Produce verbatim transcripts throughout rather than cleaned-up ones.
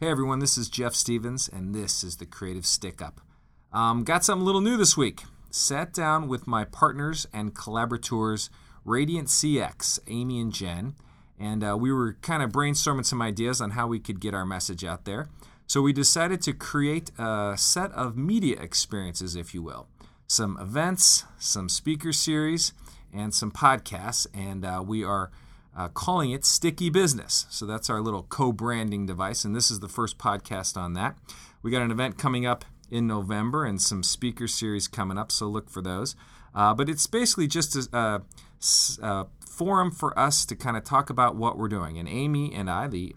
Hey everyone, this is Jeff Stevens, and this is the Creative Stick Up. Um, got something a little new this week. Sat down with my partners and collaborators, Radiant C X, Amy and Jen, and uh, we were kind of brainstorming some ideas on how we could get our message out there. So we decided to create a set of media experiences, if you will. Some events, some speaker series, and some podcasts, and uh, we are Uh, calling it Sticky Business. So that's our little co-branding device, and this is the first podcast on that. We got an event coming up in November and some speaker series coming up, so look for those. Uh, but it's basically just a, a, a forum for us to kind of talk about what we're doing. And Amy and I, the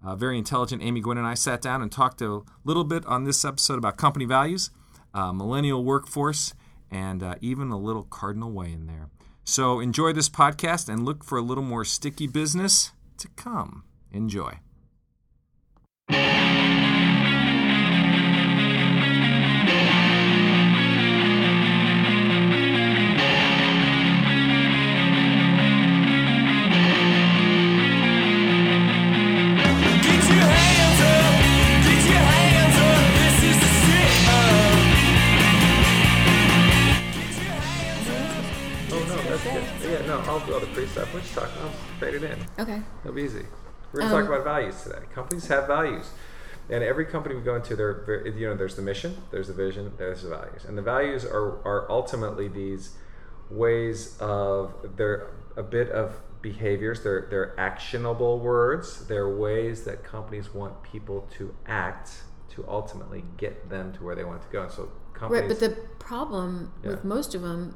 uh, very intelligent Amy Gwynn and I, sat down and talked a little bit on this episode about company values, uh, millennial workforce, and uh, even a little Cardinal Way in there. So enjoy this podcast and look for a little more sticky business to come. Enjoy. Stuff. We'll just talk. I'll fade it in. Okay. That'll be easy. We're going to um, talk about values today. Companies have values, and every company we go into, there, you know, there's the mission, there's the vision, there's the values, and the values are are ultimately these ways of they're a bit of behaviors. They're they're actionable words. They're ways that companies want people to act to ultimately get them to where they want to go. And so companies. Right, but the problem yeah. with most of them,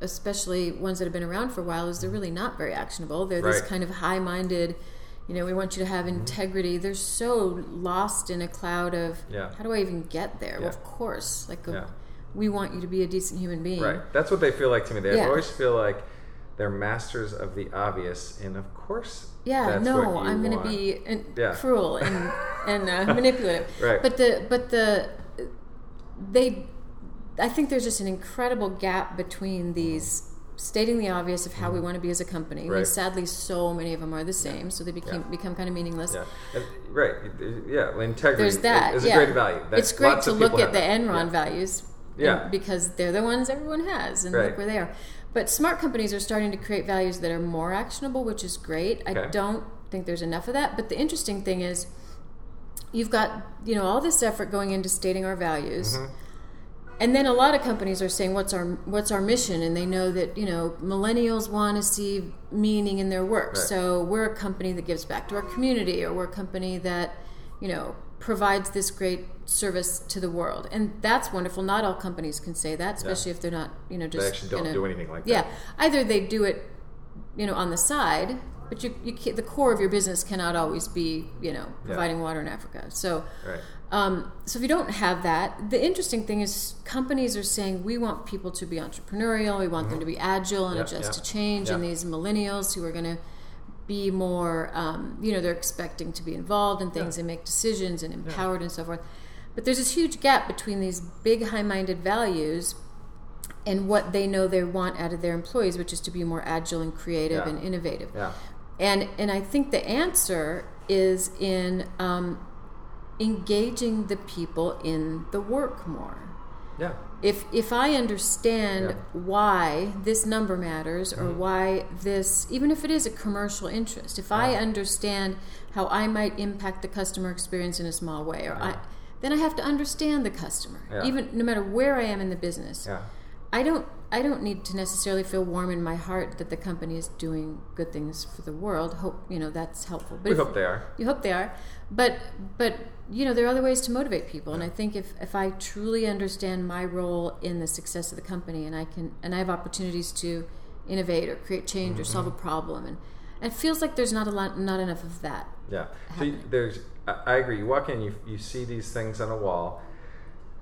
especially ones that have been around for a while, is they're really not very actionable. They're right. this kind of high-minded, you know, we want you to have integrity. Mm-hmm. They're so lost in a cloud of, yeah. how do I even get there? Yeah. Well, of course. Like, a, yeah. we want you to be a decent human being. Right. That's what they feel like to me. They yeah. always feel like they're masters of the obvious, and of course yeah, that's no, what you I'm going to be an, yeah. cruel and, and uh, manipulative. Right. But the, but the, they... I think there's just an incredible gap between these stating the obvious of how mm-hmm. we want to be as a company. Right. And sadly, so many of them are the same, yeah. so they became, yeah. become kind of meaningless. Yeah. And, right. Yeah. Integrity is yeah. a great value. That's, it's great to look at the Enron yeah. values yeah. and, because they're the ones everyone has, and right. look where they are. But smart companies are starting to create values that are more actionable, which is great. Okay. I don't think there's enough of that. But the interesting thing is you've got, you know, all this effort going into stating our values. Mm-hmm. And then a lot of companies are saying, "What's our what's our mission?" And they know that, you know, millennials want to see meaning in their work. Right. So we're a company that gives back to our community, or we're a company that, you know, provides this great service to the world. And that's wonderful. Not all companies can say that, especially yeah. if they're not, you know, just they actually don't a, do anything like yeah. that. Yeah, either they do it, you know, on the side, but you, you the core of your business cannot always be, you know, providing yeah. water in Africa. So. Right. Um, so if you don't have that, the interesting thing is companies are saying, we want people to be entrepreneurial, we want mm-hmm. them to be agile and yeah, adjust yeah. to change, yeah. and these millennials who are going to be more, um, you know, they're expecting to be involved in things yeah. and make decisions and empowered yeah. and so forth. But there's this huge gap between these big high-minded values and what they know they want out of their employees, which is to be more agile and creative yeah. and innovative. Yeah. And, and I think the answer is in... Um, engaging the people in the work more. Yeah. If if I understand yeah. why this number matters, or mm-hmm. why this, even if it is a commercial interest, if yeah. I understand how I might impact the customer experience in a small way, or yeah. I, then I have to understand the customer, yeah. even no matter where I am in the business. Yeah. I don't I don't need to necessarily feel warm in my heart that the company is doing good things for the world. Hope, you know, that's helpful. But we hope they are. You hope they are. But but you know, there are other ways to motivate people, yeah. and I think if, if I truly understand my role in the success of the company, and I can and I have opportunities to innovate or create change mm-hmm. or solve a problem, and, and it feels like there's not a lot not enough of that. Yeah. So you, there's I agree. You walk in, you you see these things on a wall.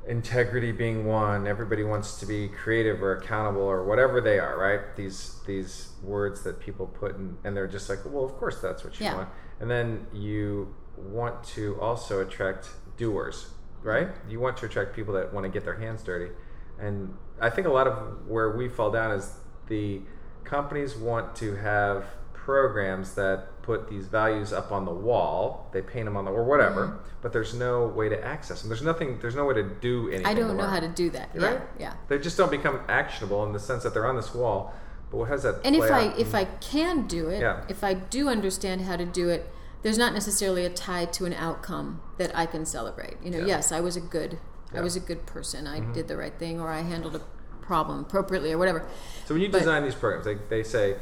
Integrity being one, everybody wants to be creative or accountable or whatever they are, right? These these words that people put in, and they're just like, well, of course that's what you yeah. want. And then you want to also attract doers, right? You want to attract people that want to get their hands dirty. And I think a lot of where we fall down is the companies want to have programs that put these values up on the wall. They paint them on the or whatever, mm-hmm. but there's no way to access them. There's nothing. There's no way to do anything. I don't know how to do that. Yeah. Right? Yeah. They just don't become actionable in the sense that they're on this wall. But what has that? And if I out? if I can do it, yeah. if I do understand how to do it, there's not necessarily a tie to an outcome that I can celebrate. You know, yeah. yes, I was a good, yeah. I was a good person. I mm-hmm. did the right thing, or I handled a problem appropriately, or whatever. So when you but, design these programs, they they say,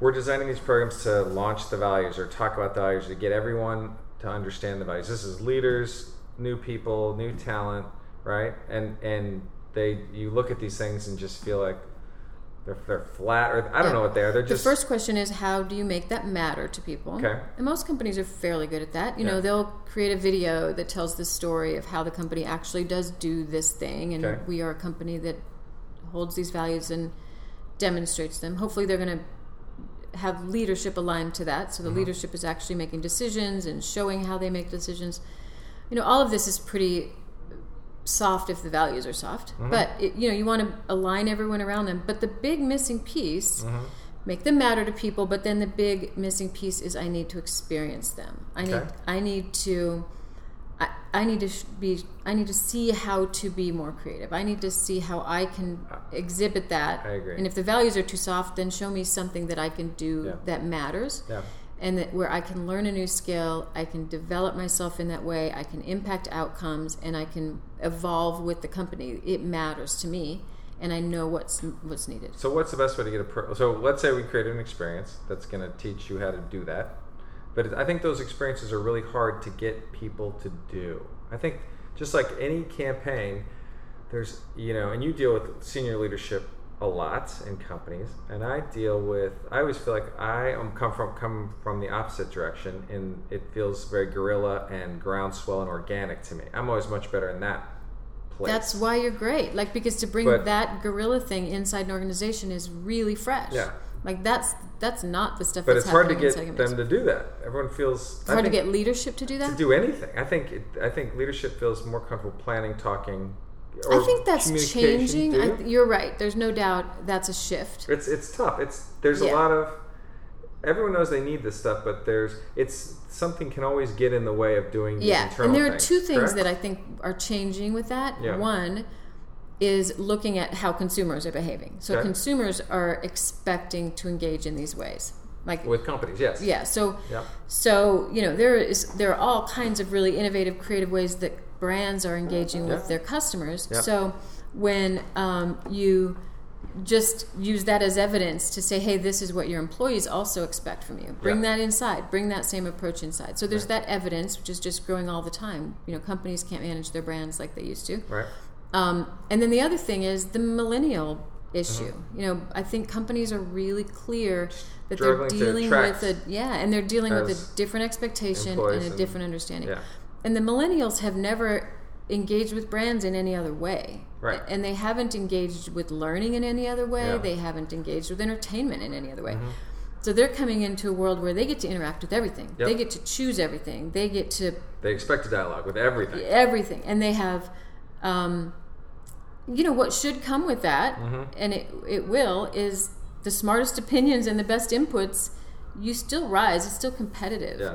we're designing these programs to launch the values or talk about the values, to get everyone to understand the values. This is leaders, new people, new talent, right? And and they you look at these things and just feel like they're they're flat, or I don't yeah. know what they are. They're just. The first question is, how do you make that matter to people? Okay. And most companies are fairly good at that. You yeah. know, they'll create a video that tells the story of how the company actually does do this thing, and okay. we are a company that holds these values and demonstrates them. Hopefully, they're going to have leadership aligned to that, so the mm-hmm. leadership is actually making decisions and showing how they make decisions. You know, all of this is pretty soft if the values are soft, mm-hmm. but it, you know, you want to align everyone around them. But the big missing piece, mm-hmm. make them matter to people, but then the big missing piece is I need to experience them. I okay. need, I need to, I, I need to be, I need to see how to be more creative. I need to see how I can exhibit that. I agree. And if the values are too soft, then show me something that I can do yeah. that matters, yeah. and that where I can learn a new skill, I can develop myself in that way, I can impact outcomes, and I can evolve with the company. It matters to me, and I know what's what's needed. So what's the best way to get a pro- so let's say we created an experience that's going to teach you how to do that. But I think those experiences are really hard to get people to do. I think just like any campaign, there's, you know, and you deal with senior leadership a lot in companies, and I deal with, I always feel like I am come from come from the opposite direction, and it feels very guerrilla and groundswell and organic to me. I'm always much better in that place. That's why you're great. Like, because to bring but, that guerrilla thing inside an organization is really fresh. Yeah. Like that's that's not the stuff. But that's it's hard to get them to do that. Everyone feels it's I hard think, to get leadership to do that. To do anything, I think. It, I think leadership feels more comfortable planning, talking. Or I think that's changing. I th- you're right. There's no doubt that's a shift. It's it's tough. It's there's yeah. a lot of. Everyone knows they need this stuff, but there's it's something can always get in the way of doing. Yeah, internal and there things, are two things correct? that I think are changing with that. Yeah. One is looking at how consumers are behaving. So okay. consumers are expecting to engage in these ways. Like with companies, yes. Yeah. So yep. so you know, there is there are all kinds of really innovative, creative ways that brands are engaging yep. with their customers. Yep. So when um, you just use that as evidence to say, hey, this is what your employees also expect from you. Bring yep. that inside. Bring that same approach inside. So there's right. that evidence, which is just growing all the time. You know, companies can't manage their brands like they used to. Right. Um, and then the other thing is the millennial issue. Mm-hmm. You know, I think companies are really clear that Struggling they're dealing with a yeah, and they're dealing with a different expectation and a different and, understanding. Yeah. And the millennials have never engaged with brands in any other way, right? And they haven't engaged with learning in any other way. Yeah. They haven't engaged with entertainment in any other way. Mm-hmm. So they're coming into a world where they get to interact with everything. Yep. They get to choose everything. They get to they expect a dialogue with everything. Everything, and they have. Um, You know, what should come with that, mm-hmm. and it it will, is the smartest opinions and the best inputs, you still rise. It's still competitive. Yeah.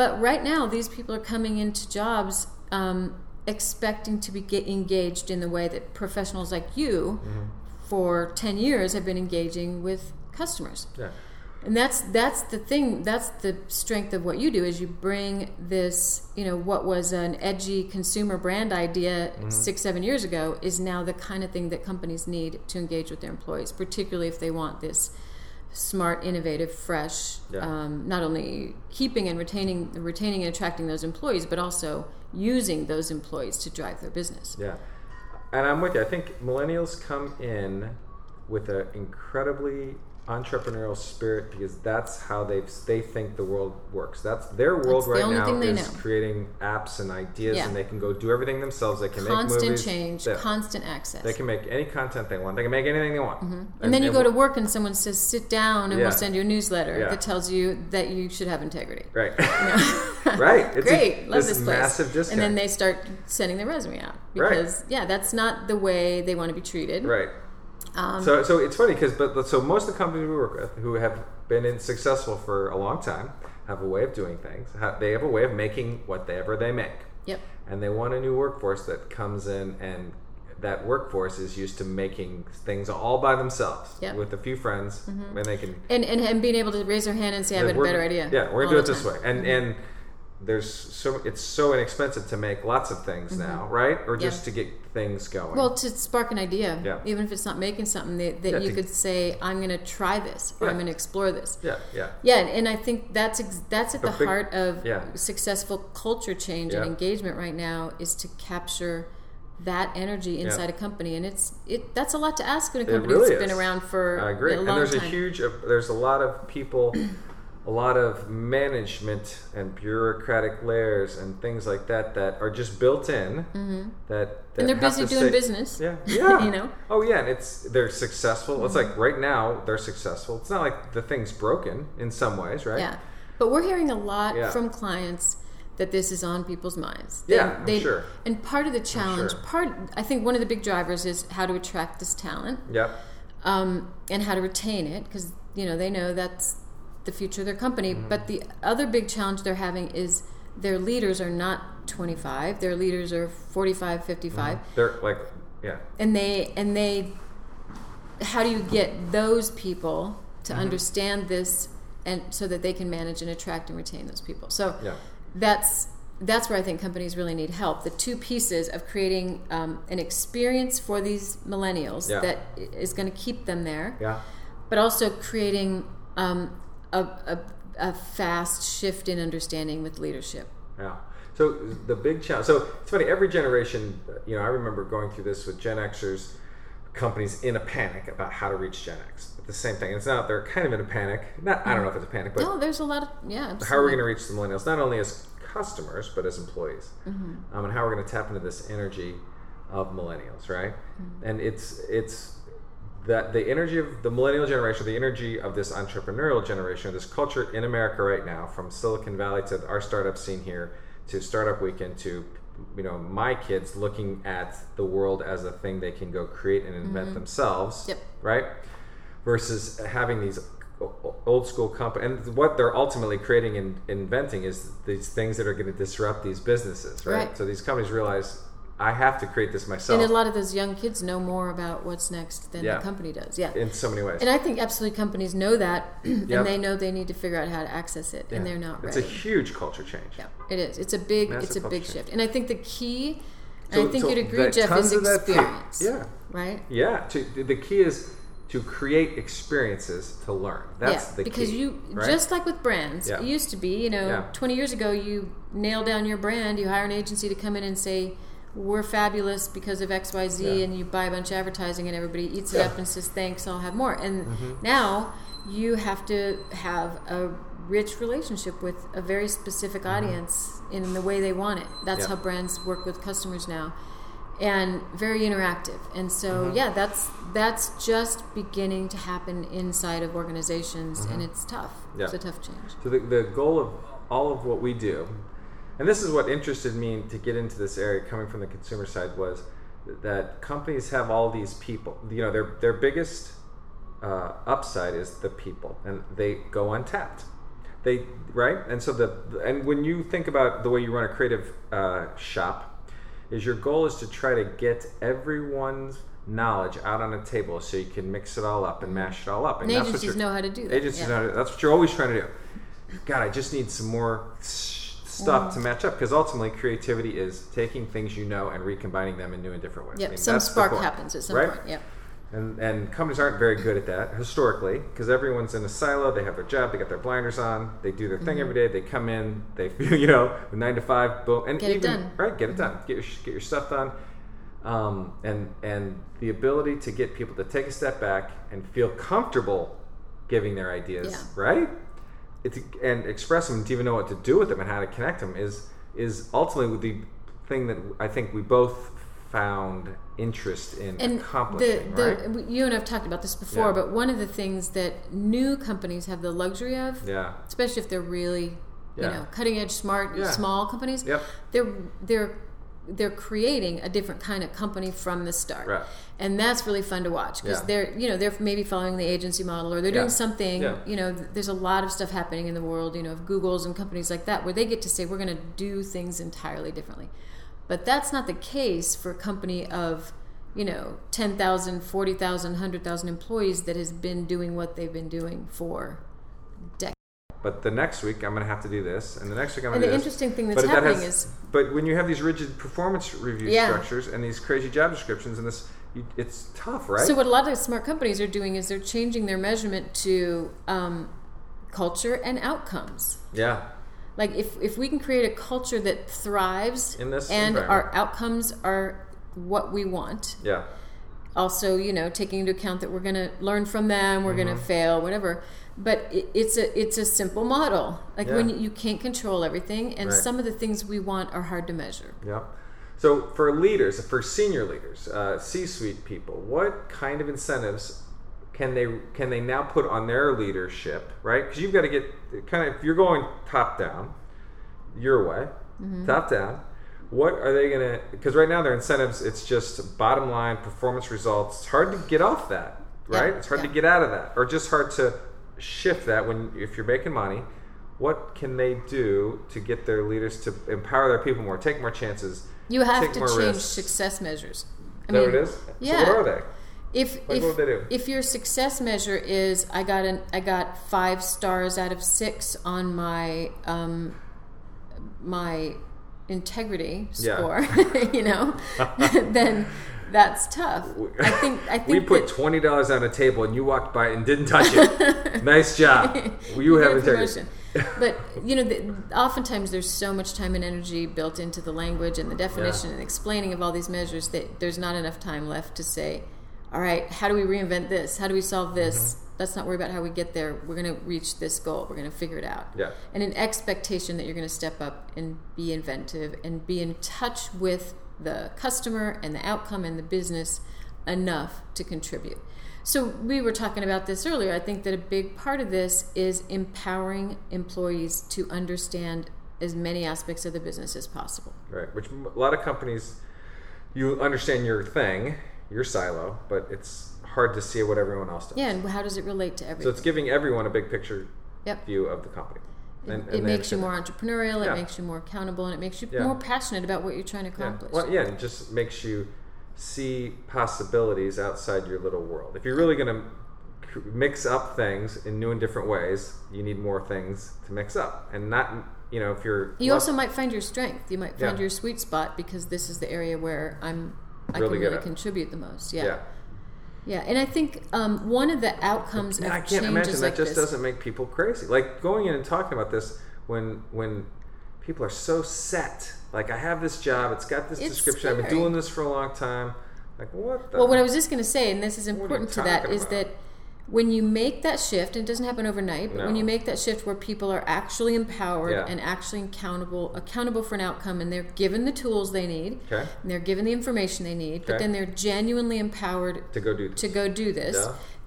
But right now, these people are coming into jobs um, expecting to be get engaged in the way that professionals like you mm-hmm. for ten years have been engaging with customers. Yeah. And that's that's the thing, that's the strength of what you do, is you bring this, you know, what was an edgy consumer brand idea mm-hmm. six, seven years ago is now the kind of thing that companies need to engage with their employees, particularly if they want this smart, innovative, fresh, yeah. um, not only keeping and retaining retaining and attracting those employees, but also using those employees to drive their business. Yeah, and I'm with you. I think millennials come in with an incredibly entrepreneurial spirit, because that's how they they think the world works. That's their world right now is creating apps and ideas, yeah. and they can go do everything themselves. They can constant make movies. Constant change, yeah. constant access. They can make any content they want. They can make anything they want. Mm-hmm. And, and then you and go to work and someone says, sit down and yeah. we'll send you a newsletter yeah. that tells you that you should have integrity. Right. You know? Right. It's great. A, Love this place. Massive discount. And then they start sending their resume out. Because, right. yeah, that's not the way they want to be treated. Right. Um, so, so it's funny because, but so most of the companies we work with who have been in successful for a long time, have a way of doing things. Have, they have a way of making whatever they make. Yep. And they want a new workforce that comes in, and that workforce is used to making things all by themselves, yep, with a few friends, mm-hmm, and they can and, and and being able to raise their hand and say, "I have a better idea." Yeah, we're gonna do it this way, and mm-hmm, and there's so it's so inexpensive to make lots of things, mm-hmm, now, right? Or just, yeah, to get things going. Well, to spark an idea, yeah, even if it's not making something that, that yeah, you to, could say, "I'm going to try this," or, yeah, "I'm going to explore this." Yeah, yeah, yeah. And, and I think that's ex- that's at the, the big, heart of, yeah, successful culture change, yeah, and engagement right now is to capture that energy inside, yeah, a company, and it's it that's a lot to ask in a company really that's is. been around for I agree. You know, a long time. And there's a huge uh, there's a lot of people. A lot of management and bureaucratic layers and things like that that are just built in. Mm-hmm. That, that and they're busy doing say, business. Yeah, yeah. You know. Oh yeah, and it's they're successful. Mm-hmm. It's like right now they're successful. It's not like the thing's broken in some ways, right? Yeah, but we're hearing a lot, yeah, from clients that this is on people's minds. They, yeah, they, I'm sure. And part of the challenge, sure. part I think one of the big drivers is how to attract this talent. Yep. Um, and how to retain it, because you know they know that's the future of their company, mm-hmm, but the other big challenge they're having is their leaders are not twenty-five, their leaders are forty-five, fifty-five. Mm-hmm. They're like, yeah. And they, and they, how do you get those people to, mm-hmm, understand this, and so that they can manage and attract and retain those people? So yeah. that's, that's where I think companies really need help. The two pieces of creating um, an experience for these millennials, yeah, that is going to keep them there, yeah, but also creating, um, A, a, a fast shift in understanding with leadership. Yeah. So the big challenge. So it's funny. Every generation, you know, I remember going through this with Gen Xers, companies in a panic about how to reach Gen X. But the same thing. It's not. They're kind of in a panic. Not. I don't know if it's a panic, but no. There's a lot of yeah. Absolutely. How are we going to reach the millennials? Not only as customers, but as employees. Mm-hmm. Um, and how we're going to tap into this energy of millennials, right? Mm-hmm. And it's it's. that the energy of the millennial generation, the energy of this entrepreneurial generation, this culture in America right now, from Silicon Valley to our startup scene here, to Startup Weekend, to you know my kids looking at the world as a thing they can go create and invent, mm-hmm, themselves, yep, right? Versus having these old school companies, and what they're ultimately creating and inventing is these things that are going to disrupt these businesses, right? right? So these companies realize, I have to create this myself. And a lot of those young kids know more about what's next than, yeah, the company does. Yeah. In so many ways. And I think absolutely companies know that, and yep, they know they need to figure out how to access it, yeah, and they're not ready. It's a huge culture change. Yeah, it is. It's a big Massive it's a big shift. Change. And I think the key, so, and I think so you'd agree, Jeff, is experience. That, yeah. Right? Yeah. To, the key is to create experiences to learn. That's yeah, the because key. Because you, right? just like with brands, yeah. it used to be, you know, yeah. twenty years ago you nail down your brand, you hire an agency to come in and say, "We're fabulous because of X Y Z yeah. and you buy a bunch of advertising and everybody eats it yeah. up and says, "Thanks, I'll have more." And mm-hmm. now you have to have a rich relationship with a very specific audience mm-hmm. in the way they want it. That's yeah. how brands work with customers now. And very interactive. And so, mm-hmm. yeah, that's that's just beginning to happen inside of organizations mm-hmm. and it's tough. Yeah. It's a tough change. So the, the goal of all of what we do, and this is what interested me to get into this area coming from the consumer side, was that companies have all these people. You know, their their biggest uh, upside is the people, and they go untapped. They right, and so the and when you think about the way you run a creative uh, shop, is your goal is to try to get everyone's knowledge out on a table so you can mix it all up and mash it all up. And, and agencies know how to do that. Agencies yeah. know how to, that's what you're always trying to do. God, I just need some more. Stuff to match up, because ultimately creativity is taking things you know and recombining them in new and different ways. Yeah, I mean, some spark point, happens at some right? point. Yeah, and and companies aren't very good at that historically, because everyone's in a silo. They have their job, they got their blinders on, they do their thing mm-hmm. every day. They come in, they feel you know the nine to five, boom, and get even, it done. Right, get it mm-hmm. done. Get your get your stuff done. Um, and and the ability to get people to take a step back and feel comfortable giving their ideas, yeah. right? It's, and express them, to even know what to do with them and how to connect them is is ultimately the thing that I think we both found interest in and accomplishing. The, the, right? You and I have talked about this before, yeah. but one of the things that new companies have the luxury of, yeah. especially if they're really, you yeah. know, cutting edge, smart, yeah. small companies, yep. they're they're they're creating a different kind of company from the start. Right. And that's really fun to watch because yeah. they're, you know, they're maybe following the agency model or they're yeah. doing something, yeah. you know, there's a lot of stuff happening in the world, you know, of Google's and companies like that where they get to say, we're going to do things entirely differently. But that's not the case for a company of, you know, ten thousand, forty thousand, one hundred thousand employees that has been doing what they've been doing for decades. But the next week I'm going to have to do this, and the next week I'm going to do this. And the interesting thing that's happening is, but when you have these rigid performance review yeah. structures and these crazy job descriptions and this, you, it's tough, right? So what a lot of smart companies are doing is they're changing their measurement to um, culture and outcomes. Yeah. Like if if we can create a culture that thrives in this and our outcomes are what we want. Yeah. Also, you know, taking into account that we're going to learn from them, we're mm-hmm. going to fail, whatever. But it, it's a it's a simple model. Like yeah. when you, you can't control everything, and right. some of the things we want are hard to measure. Yeah. So for leaders, for senior leaders, uh, C-suite people, what kind of incentives can they can they now put on their leadership? Right, because you've got to get kind of if you're going top down, your way, mm-hmm. top down. What are they going to? Because right now their incentives, it's just bottom line performance results. It's hard to get off that, right? Yeah, it's hard yeah. to get out of that, or just hard to shift that when if you're making money. What can they do to get their leaders to empower their people more, take more chances? You have take to more change risks. Success measures. I mean, that what it is? Yeah. So what are they? If like, if what would they do? If your success measure is I got an I got five stars out of six on my um my integrity score, yeah. you know, then that's tough. I think I think we put that, twenty dollars on a table and you walked by and didn't touch it. Nice job. Well, you have integrity. But you know, the, oftentimes there's so much time and energy built into the language and the definition yeah. and explaining of all these measures that there's not enough time left to say, all right, how do we reinvent this? How do we solve this? Mm-hmm. Let's not worry about how we get there. We're going to reach this goal. We're going to figure it out. Yeah. And an expectation that you're going to step up and be inventive and be in touch with the customer and the outcome and the business enough to contribute. So we were talking about this earlier. I think that a big part of this is empowering employees to understand as many aspects of the business as possible. Right, which a lot of companies, you understand your thing, your silo, but it's hard to see what everyone else does. Yeah, and how does it relate to everything? So it's giving everyone a big picture yep. view of the company. And, it and makes you more entrepreneurial, yeah. it makes you more accountable, and it makes you yeah. more passionate about what you're trying to accomplish. Yeah. Well, yeah, it just makes you see possibilities outside your little world. If you're really going to mix up things in new and different ways, you need more things to mix up. And not, you know, if you're... You left, also might find your strength. You might find yeah. your sweet spot because this is the area where I'm, I really can really contribute the most. Yeah. yeah. Yeah, and I think um, one of the outcomes of changes like this... I can't imagine that just doesn't make people crazy. Like, going in and talking about this when when people are so set. Like, I have this job, it's got this description, I've been doing this for a long time. Like, what the... Well, what I was just going to say, and this is important to that, is that when you make that shift, and it doesn't happen overnight, but when you make that shift where people are actually empowered yeah. and actually accountable accountable for an outcome, and they're given the tools they need, okay. and they're given the information they need, okay. but then they're genuinely empowered to go do this, to go do this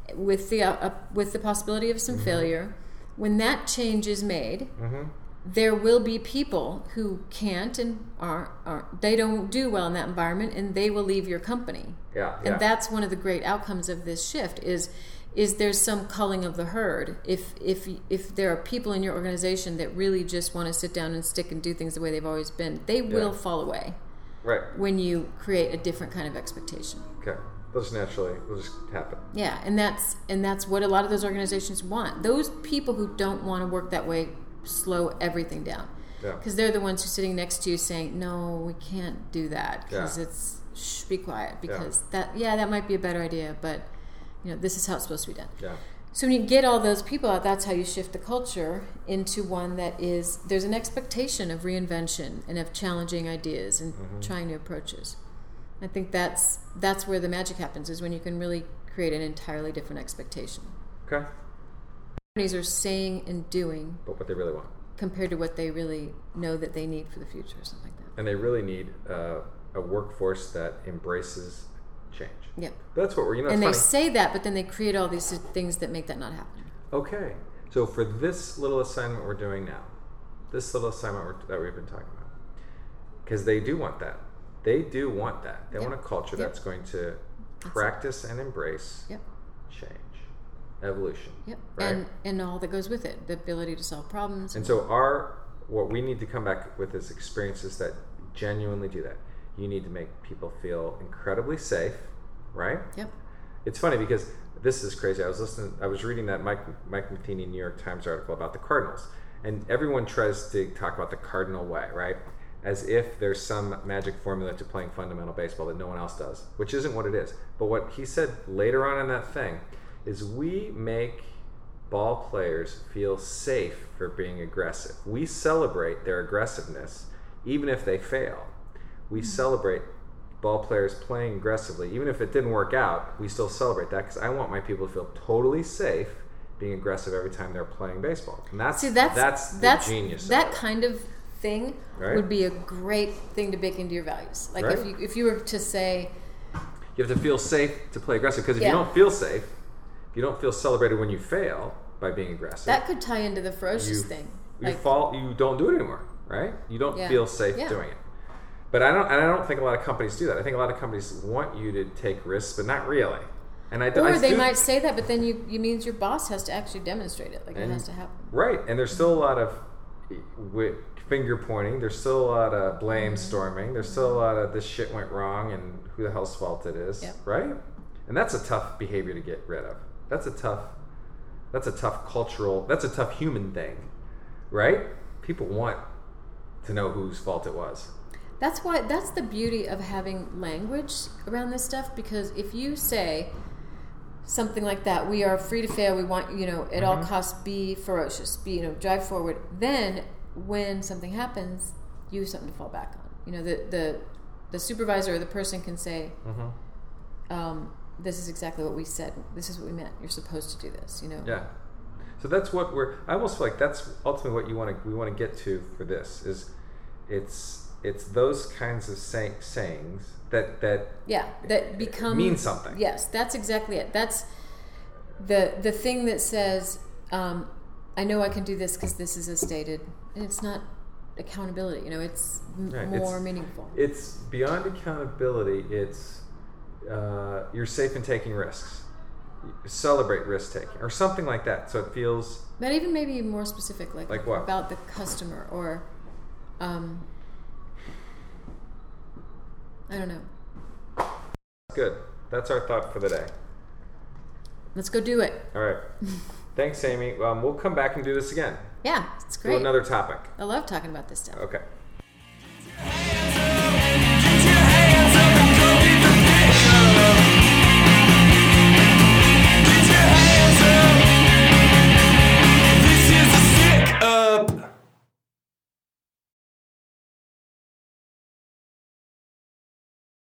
yeah. with the uh, with the possibility of some mm-hmm. failure. When that change is made, mm-hmm. there will be people who can't and are, are they don't do well in that environment, and they will leave your company. Yeah, and yeah. that's one of the great outcomes of this shift is. Is there some culling of the herd? If if if there are people in your organization that really just want to sit down and stick and do things the way they've always been, they will yeah. fall away. Right. When you create a different kind of expectation. Okay, they'll just naturally will just happen. Yeah, and that's and that's what a lot of those organizations want. Those people who don't want to work that way slow everything down. Yeah. Because they're the ones who are sitting next to you saying, "No, we can't do that because yeah. it's shh, be quiet because yeah. that yeah that might be a better idea, but." You know, this is how it's supposed to be done. Yeah. So when you get all those people out, that's how you shift the culture into one that is, there's an expectation of reinvention and of challenging ideas and mm-hmm. trying new approaches. I think that's that's where the magic happens, is when you can really create an entirely different expectation. Okay. Companies are saying and doing. But what they really want. Compared to what they really know that they need for the future or something like that. And they really need uh, a workforce that embraces change. Yeah. That's what we're, you know, and they funny. Say that, but then they create all these things that make that not happen. Okay. So for this little assignment we're doing now, this little assignment we're, that we've been talking about, because they do want that. they do want that. They yep. want a culture yep. that's going to practice and embrace yep. change, evolution. Yep. Right? And and all that goes with it, the ability to solve problems. And so our what we need to come back with is experiences that genuinely do that. You need to make people feel incredibly safe, right? Yep. It's funny because this is crazy. I was listening. I was reading that Mike Mike Matheny New York Times article about the Cardinals, and everyone tries to talk about the Cardinal Way, right? As if there's some magic formula to playing fundamental baseball that no one else does, which isn't what it is. But what he said later on in that thing is we make ball players feel safe for being aggressive. We celebrate their aggressiveness, even if they fail. We mm-hmm. celebrate ball players playing aggressively. Even if it didn't work out, we still celebrate that because I want my people to feel totally safe being aggressive every time they're playing baseball. And that's See, that's, that's, the that's genius that of it. Kind of thing right? would be a great thing to bake into your values. Like right? if you if you were to say... You have to feel safe to play aggressive because if yeah. you don't feel safe, if you don't feel celebrated when you fail by being aggressive... That could tie into the ferocious you, thing. You, like, fall, you don't do it anymore, right? You don't yeah. feel safe yeah. doing it. But I don't, and I don't think a lot of companies do that. I think a lot of companies want you to take risks, but not really. And I, or I they do, might say that, but then you, you means your boss has to actually demonstrate it. Like and, it has to happen. Right, and there's still a lot of finger pointing. There's still a lot of blame storming. There's still a lot of this shit went wrong and who the hell's fault it is, yep. right? And that's a tough behavior to get rid of. That's a tough. That's a tough cultural. That's a tough human thing, right? People want to know whose fault it was. That's why. That's the beauty of having language around this stuff. Because if you say something like that, we are free to fail. We want, you know, at mm-hmm. all costs, be ferocious, be, you know, drive forward. Then, when something happens, you have something to fall back on. You know, the the, the supervisor or the person can say, mm-hmm. um, "This is exactly what we said. This is what we meant. You're supposed to do this." You know. Yeah. So that's what we're. I almost feel like that's ultimately what you want to. We want to get to for this is, it's. It's those kinds of say- sayings that that yeah that become mean something. Yes, that's exactly it. That's the the thing that says, um, "I know I can do this because this is a stated," and it's not accountability. You know, it's m- right. more it's, meaningful. It's beyond accountability. It's uh, you're safe in taking risks. Celebrate risk taking or something like that. So it feels. But even maybe more specific, like like what about the customer or. Um, I don't know. Good. That's our thought for the day. Let's go do it. All right. Thanks, Amy. Um, we'll come back and do this again. Yeah, it's great. Do another topic. I love talking about this stuff. Okay.